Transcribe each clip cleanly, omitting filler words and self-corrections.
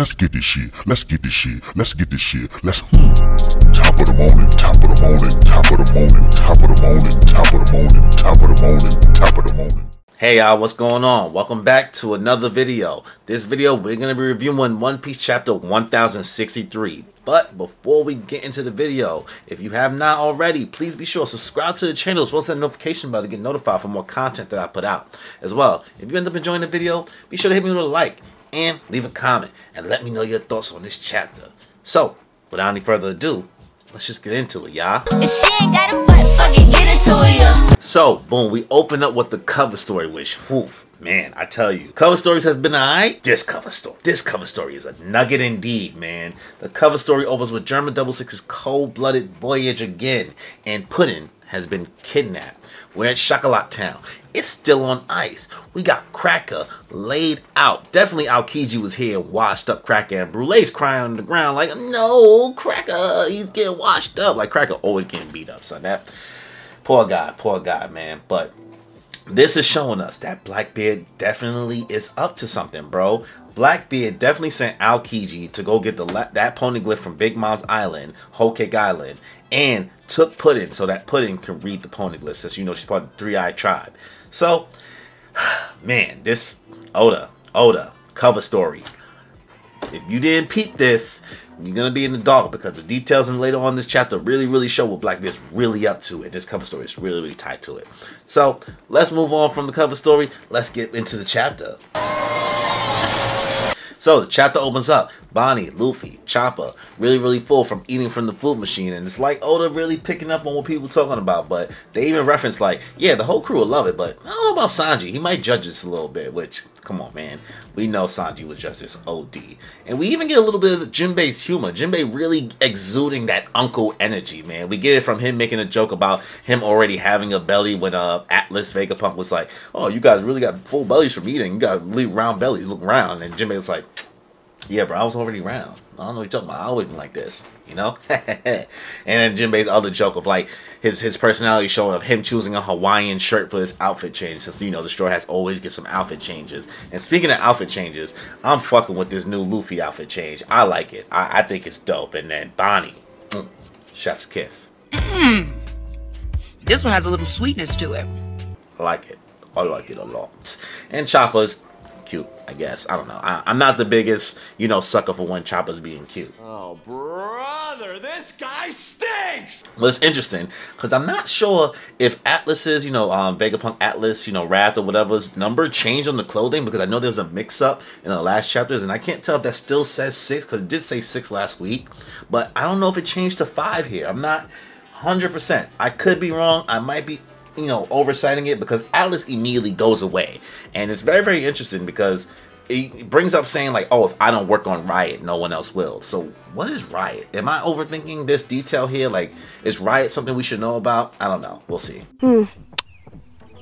Let's get this shit. Let's get this shit. Let's get this shit. Let's top of the morning, top of the morning, top of the morning, top of the morning, top of the morning, top of the morning, top of the morning. Hey y'all, what's going on? Welcome back to another video. This video we're gonna be reviewing One Piece chapter 1063. But before we get into the video, if you have not already, please be sure to subscribe to the channel as well as that notification bell to get notified for more content that I put out. As well, if you end up enjoying the video, be sure to hit me with a like and leave a comment and let me know your thoughts on this chapter. So, without any further ado, let's just get into it, y'all. If she ain't got a butt, fucking get into it, yo. So, boom, we open up with the cover story, which, whew, man, I tell you, cover stories have been alright. This cover story is a nugget indeed, man. The cover story opens with German 666's cold-blooded voyage again, and Pudding has been kidnapped. We're at Chocolat Town. It's still on ice. We got Cracker laid out. Definitely Aokiji was here, washed up Cracker, and Brulee's crying on the ground like, no, Cracker, he's getting washed up. Like, Cracker always getting beat up, son. That poor guy, man. But this is showing us that Blackbeard definitely is up to something, bro. Blackbeard definitely sent Aokiji to go get that poneglyph from Big Mom's Island, Whole Cake Island, and took Pudding so that Pudding can read the poneglyph, since you know she's part of the Three-Eyed Tribe. So, man, this Oda cover story. If you didn't peep this, you're gonna be in the dark, because the details in later on this chapter really show what Blackbeard's really up to, and this cover story is really tied to it. So let's move on from the cover story. Let's get into the chapter. So the chapter opens up. Bonnie, Luffy, Choppa, really full from eating from the food machine. And it's like Oda really picking up on what people talking about. But they even reference like, yeah, the whole crew will love it, but I don't know about Sanji. He might judge this a little bit, which, come on, man. We know Sanji would judge this OD. And we even get a little bit of Jinbei's humor. Jinbei really exuding that uncle energy, man. We get it from him making a joke about him already having a belly when Atlas Vegapunk was like, oh, you guys really got full bellies from eating. You got really round bellies. Look round. And Jinbei was like, yeah, bro, I was already round. I don't know what you're talking about. I always been like this, you know? And then Jinbei's other joke of, like, his personality showing of him choosing a Hawaiian shirt for his outfit change, since, you know, the Straw Hats always get some outfit changes. And speaking of outfit changes, I'm fucking with this new Luffy outfit change. I like it. I think it's dope. And then Bonnie, chef's kiss. This one has a little sweetness to it. I like it. I like it a lot. And Choppa's cute, I guess. I don't know. I'm not the biggest, you know, sucker for when Choppa's being cute. Oh, brother, this guy stinks! Well, it's interesting, because I'm not sure if Atlas's, you know, Vegapunk Atlas, you know, Wrath or whatever's number changed on the clothing, because I know there was a mix-up in the last chapters, and I can't tell if that still says 6, because it did say 6 last week, but I don't know if it changed to 5 here. I'm not 100%. I could be wrong. I might be, you know, oversighting it, because Atlas immediately goes away, and it's very interesting because it brings up saying like, oh, if I don't work on Riot, no one else will. So what is Riot? Am I overthinking this detail here? Like, is Riot something we should know about? I don't know. We'll see.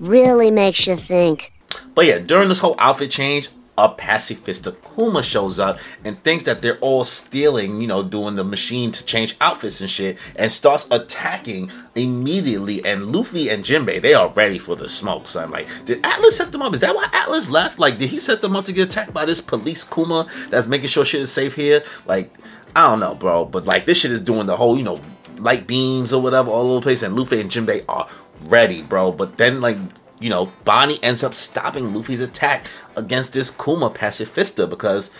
Really makes you think. But yeah, during this whole outfit change, a pacifist Kuma shows up and thinks that they're all stealing, you know, doing the machine to change outfits and shit, and starts attacking immediately. And Luffy and Jinbei, they are ready for the smoke, son. Like, did Atlas set them up? Is that why Atlas left? Like, did he set them up to get attacked by this police Kuma that's making sure shit is safe here? Like, I don't know, bro. But like, this shit is doing the whole, you know, light beams or whatever all over the place, and Luffy and Jinbei are ready, bro. But then, like, you know, Bonnie ends up stopping Luffy's attack against this Kuma pacifista, because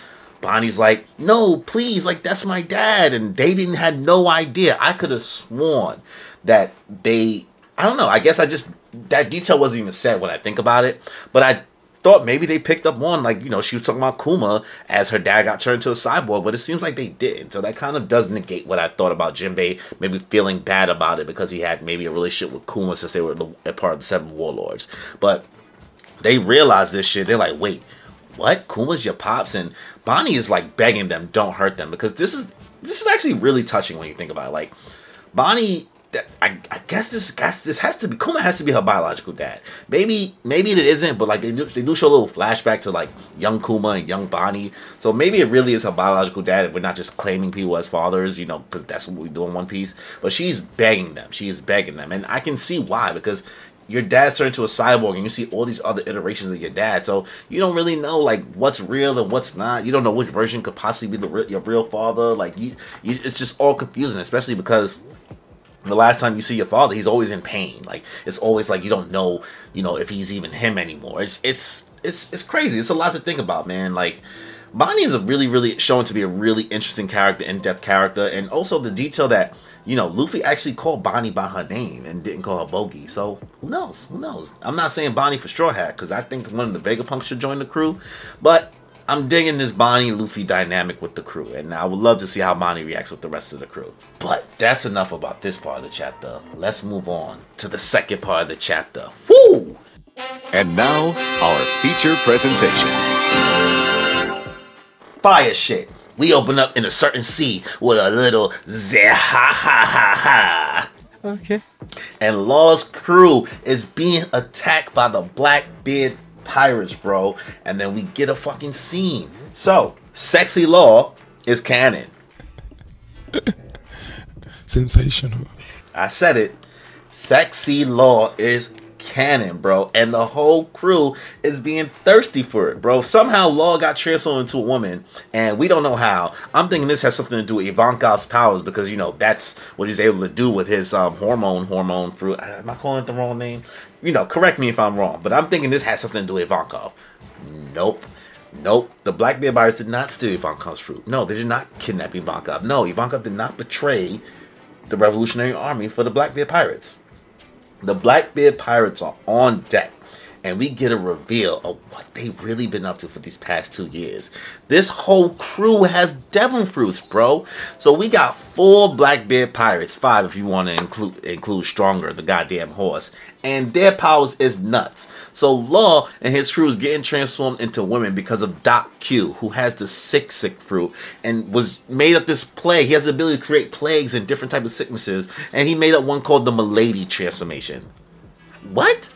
Bonnie's like, no, please, like, that's my dad. And they had no idea. I could have sworn that they, I don't know, I guess that detail wasn't even said when I think about it. But I thought maybe they picked up on, like, you know, she was talking about Kuma as her dad got turned to a cyborg, but it seems like they didn't. So that kind of does negate what I thought about Jinbei maybe feeling bad about it, because he had maybe a relationship with Kuma since they were a part of the 7 Warlords. But they realized this shit. They're like, wait, what? Kuma's your pops? And Bonnie is like begging them, don't hurt them, because this is actually really touching when you think about it. Like, Bonnie, I guess this has to be, Kuma has to be her biological dad. Maybe it isn't, but like they do show a little flashback to like young Kuma and young Bonnie. So maybe it really is her biological dad, and we're not just claiming people as fathers, you know, because that's what we do in One Piece. But she's begging them. And I can see why, because your dad's turned into a cyborg, and you see all these other iterations of your dad. So you don't really know like what's real and what's not. You don't know which version could possibly be the your real father. Like it's just all confusing, especially because the last time you see your father, he's always in pain. Like it's always like you don't know, you know, if he's even him anymore. It's crazy. It's a lot to think about, man. Like, Bonnie is a really shown to be a really interesting character, in-depth character, and also the detail that, you know, Luffy actually called Bonnie by her name and didn't call her Bogey. So who knows? Who knows? I'm not saying Bonnie for Straw Hat, because I think one of the Vegapunks should join the crew, but I'm digging this Bonnie Luffy dynamic with the crew, and I would love to see how Bonnie reacts with the rest of the crew. But that's enough about this part of the chapter. Let's move on to the second part of the chapter. Woo! And now, our feature presentation. Fire shit. We open up in a certain sea with a little zeh-ha-ha-ha-ha. Okay. And Law's crew is being attacked by the Blackbeard pirates, bro. And then we get a fucking scene. So, sexy Law is canon. Sensational. I said it. Sexy Law is canon, bro, and the whole crew is being thirsty for it, bro. Somehow Law got transformed into a woman, and we don't know how. I'm thinking this has something to do with Ivankov's powers, because you know that's what he's able to do with his hormone fruit. Am I calling it the wrong name? You know, correct me if I'm wrong, but I'm thinking this has something to do with Ivankov. Nope. The Blackbeard buyers did not steal Ivankov's fruit. No, they did not kidnap Ivankov. No, Ivankov did not betray the Revolutionary Army for the Blackbeard pirates. The Blackbeard pirates are on deck, and we get a reveal of what they've really been up to for these past 2 years. This whole crew has devil fruits, bro. So we got 4 Blackbeard pirates, 5 if you want to include Stronger, the goddamn horse, and their powers is nuts. So Law and his crew is getting transformed into women because of Doc Q, who has the sick fruit and was made up this plague. He has the ability to create plagues and different types of sicknesses, and he made up one called the Milady transformation. What?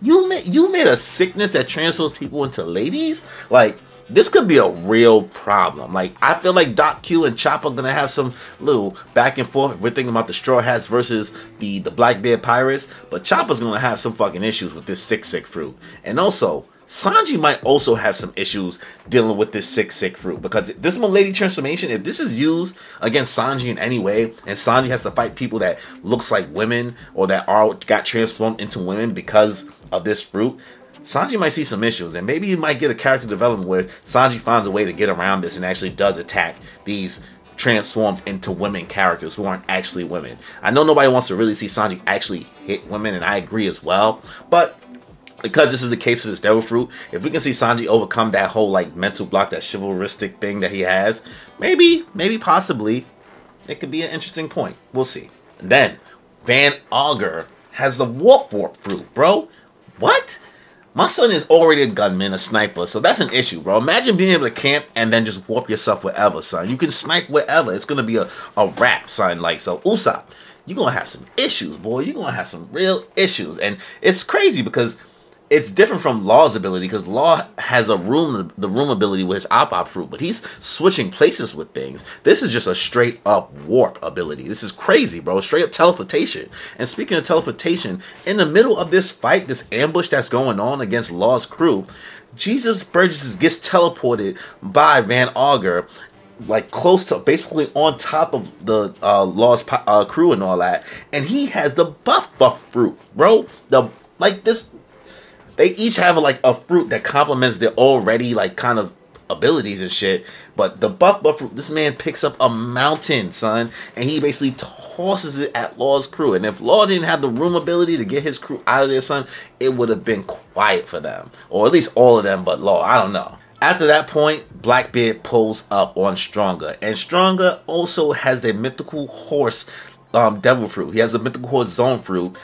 You made a sickness that transforms people into ladies? Like, this could be a real problem. Like, I feel like Doc Q and Choppa are going to have some little back and forth. We're thinking about the Straw Hats versus the Blackbeard Pirates. But Choppa's going to have some fucking issues with this sick fruit. And also, Sanji might also have some issues dealing with this sick fruit. Because this Milady transformation, if this is used against Sanji in any way, and Sanji has to fight people that looks like women or that got transformed into women because of this fruit, Sanji might see some issues, and maybe you might get a character development where Sanji finds a way to get around this and actually does attack these transformed into women characters who aren't actually women. I know nobody wants to really see Sanji actually hit women, and I agree as well, but because this is the case of this devil fruit, if we can see Sanji overcome that whole like mental block, that chivalristic thing that he has, maybe possibly, it could be an interesting point. We'll see. And then, Van Auger has the warp fruit, bro. What? My son is already a gunman, a sniper, so that's an issue, bro. Imagine being able to camp and then just warp yourself wherever, son. You can snipe wherever. It's going to be a wrap, son. Like, so, Usopp, you're going to have some issues, boy. You're going to have some real issues. And it's crazy because it's different from Law's ability, because Law has the room ability with his op fruit, but he's switching places with things. This is just a straight up warp ability. This is crazy, bro. Straight up teleportation. And speaking of teleportation, in the middle of this fight, this ambush that's going on against Law's crew, Jesus Burgess gets teleported by Van Auger, like close to, basically on top of the Law's crew and all that. And he has the buff fruit, bro. They each have a fruit that complements their already kind of abilities and shit. But the buff fruit, this man picks up a mountain, son, and he basically tosses it at Law's crew. And if Law didn't have the room ability to get his crew out of there, son, it would have been quiet for them, or at least all of them, but Law. I don't know. After that point, Blackbeard pulls up on Stronger, and Stronger also has their mythical horse, devil fruit. He has the mythical horse zone fruit.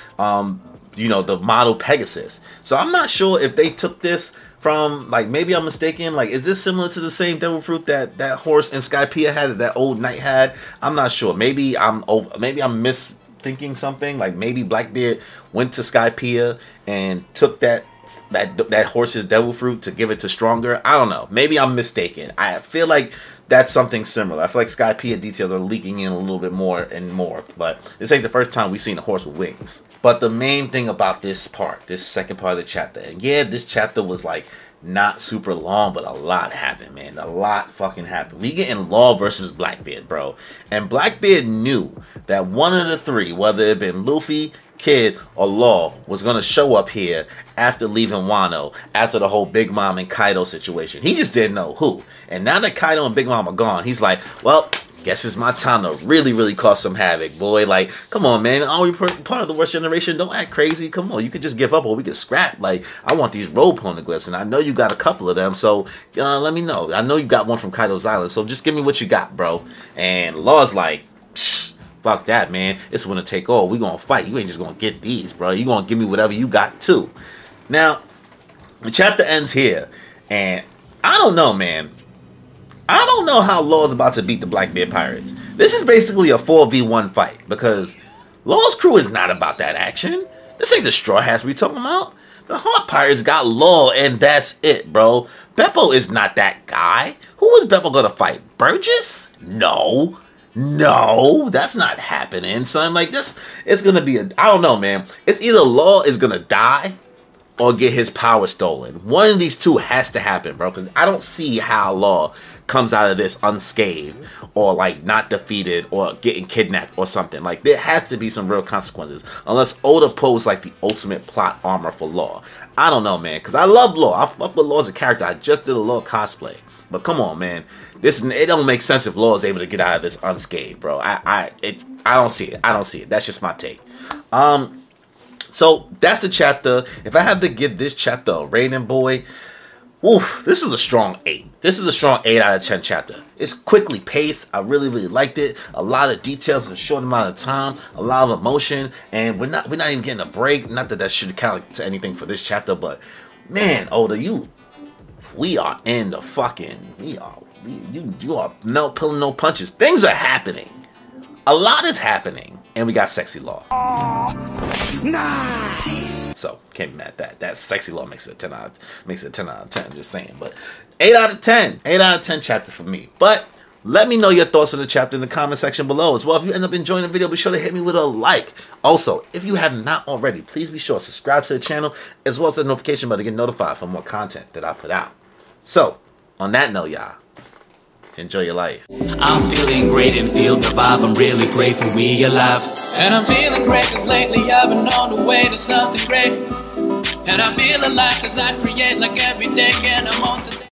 You know, the model Pegasus. So I'm not sure if they took this from, maybe I'm mistaken. Is this similar to the same devil fruit that horse in Skypiea had, that old knight had? I'm not sure. Maybe I'm misthinking something. Maybe Blackbeard went to Skypiea and took that that horse's devil fruit to give it to Stronger. I don't know. Maybe I'm mistaken. I feel like that's something similar. I feel like Skypiea details are leaking in a little bit more and more. But this ain't the first time we've seen a horse with wings. But the main thing about this part, this second part of the chapter, and yeah, this chapter was like not super long, but a lot happened, man. A lot fucking happened. We get in Law versus Blackbeard, bro. And Blackbeard knew that one of the three, whether it been Luffy, Kid, or Law, was gonna show up here after leaving Wano, after the whole Big Mom and Kaido situation. He just didn't know who. And now that Kaido and Big Mom are gone, he's like, well, guess it's my time to really, really cause some havoc, boy. Like, come on, man. Aren't we part of the worst generation? Don't act crazy. Come on. You could just give up or we could scrap. Like, I want these road poneglyphs, and I know you got a couple of them, so let me know. I know you got one from Kaido's Island, so just give me what you got, bro. And Law's like, fuck that, man. It's winner take all. We gonna fight. You ain't just gonna get these, bro. You gonna give me whatever you got, too. Now, the chapter ends here, and I don't know, man. I don't know how Law's about to beat the Blackbeard Pirates. This is basically a 4v1 fight because Law's crew is not about that action. This ain't the Straw Hats we talking about. The Heart Pirates got Law and that's it, bro. Bepo is not that guy. Who is Bepo gonna fight? Burgess? No. No, that's not happening, son. Like this, it's gonna be I don't know, man. It's either Law is gonna die or get his power stolen. One of these two has to happen, bro, because I don't see how Law comes out of this unscathed or, like, not defeated or getting kidnapped or something. Like, there has to be some real consequences unless Oda pulls, like, the ultimate plot armor for Law. I don't know, man, because I love Law. I fuck with Law as a character. I just did a Law cosplay. But come on, man. It don't make sense if Law is able to get out of this unscathed, bro. I don't see it. I don't see it. That's just my take. So that's a chapter. If I had to give this chapter a rating, boy, oof, this is a strong 8. This is a strong 8 out of 10 chapter. It's quickly paced. I really, really liked it. A lot of details in a short amount of time. A lot of emotion. And we're not even getting a break. Not that should count to anything for this chapter, but man, Oda, you are pulling no punches. Things are happening. A lot is happening. And we got sexy Law. Oh, nice. So can't be mad at that. That sexy Law makes it a 10 out of 10. Just saying, but 8 out of 10 chapter for me. But let me know your thoughts on the chapter in the comment section below as well. If you end up enjoying the video, be sure to hit me with a like. Also, if you have not already, please be sure to subscribe to the channel as well as the notification button to get notified for more content that I put out. So on that note, y'all. Enjoy your life. I'm feeling great and feel the vibe. I'm really grateful we alive. And I'm feeling great cause lately I've been on the way to something great. And I feel alive cause I create like every day and I'm on to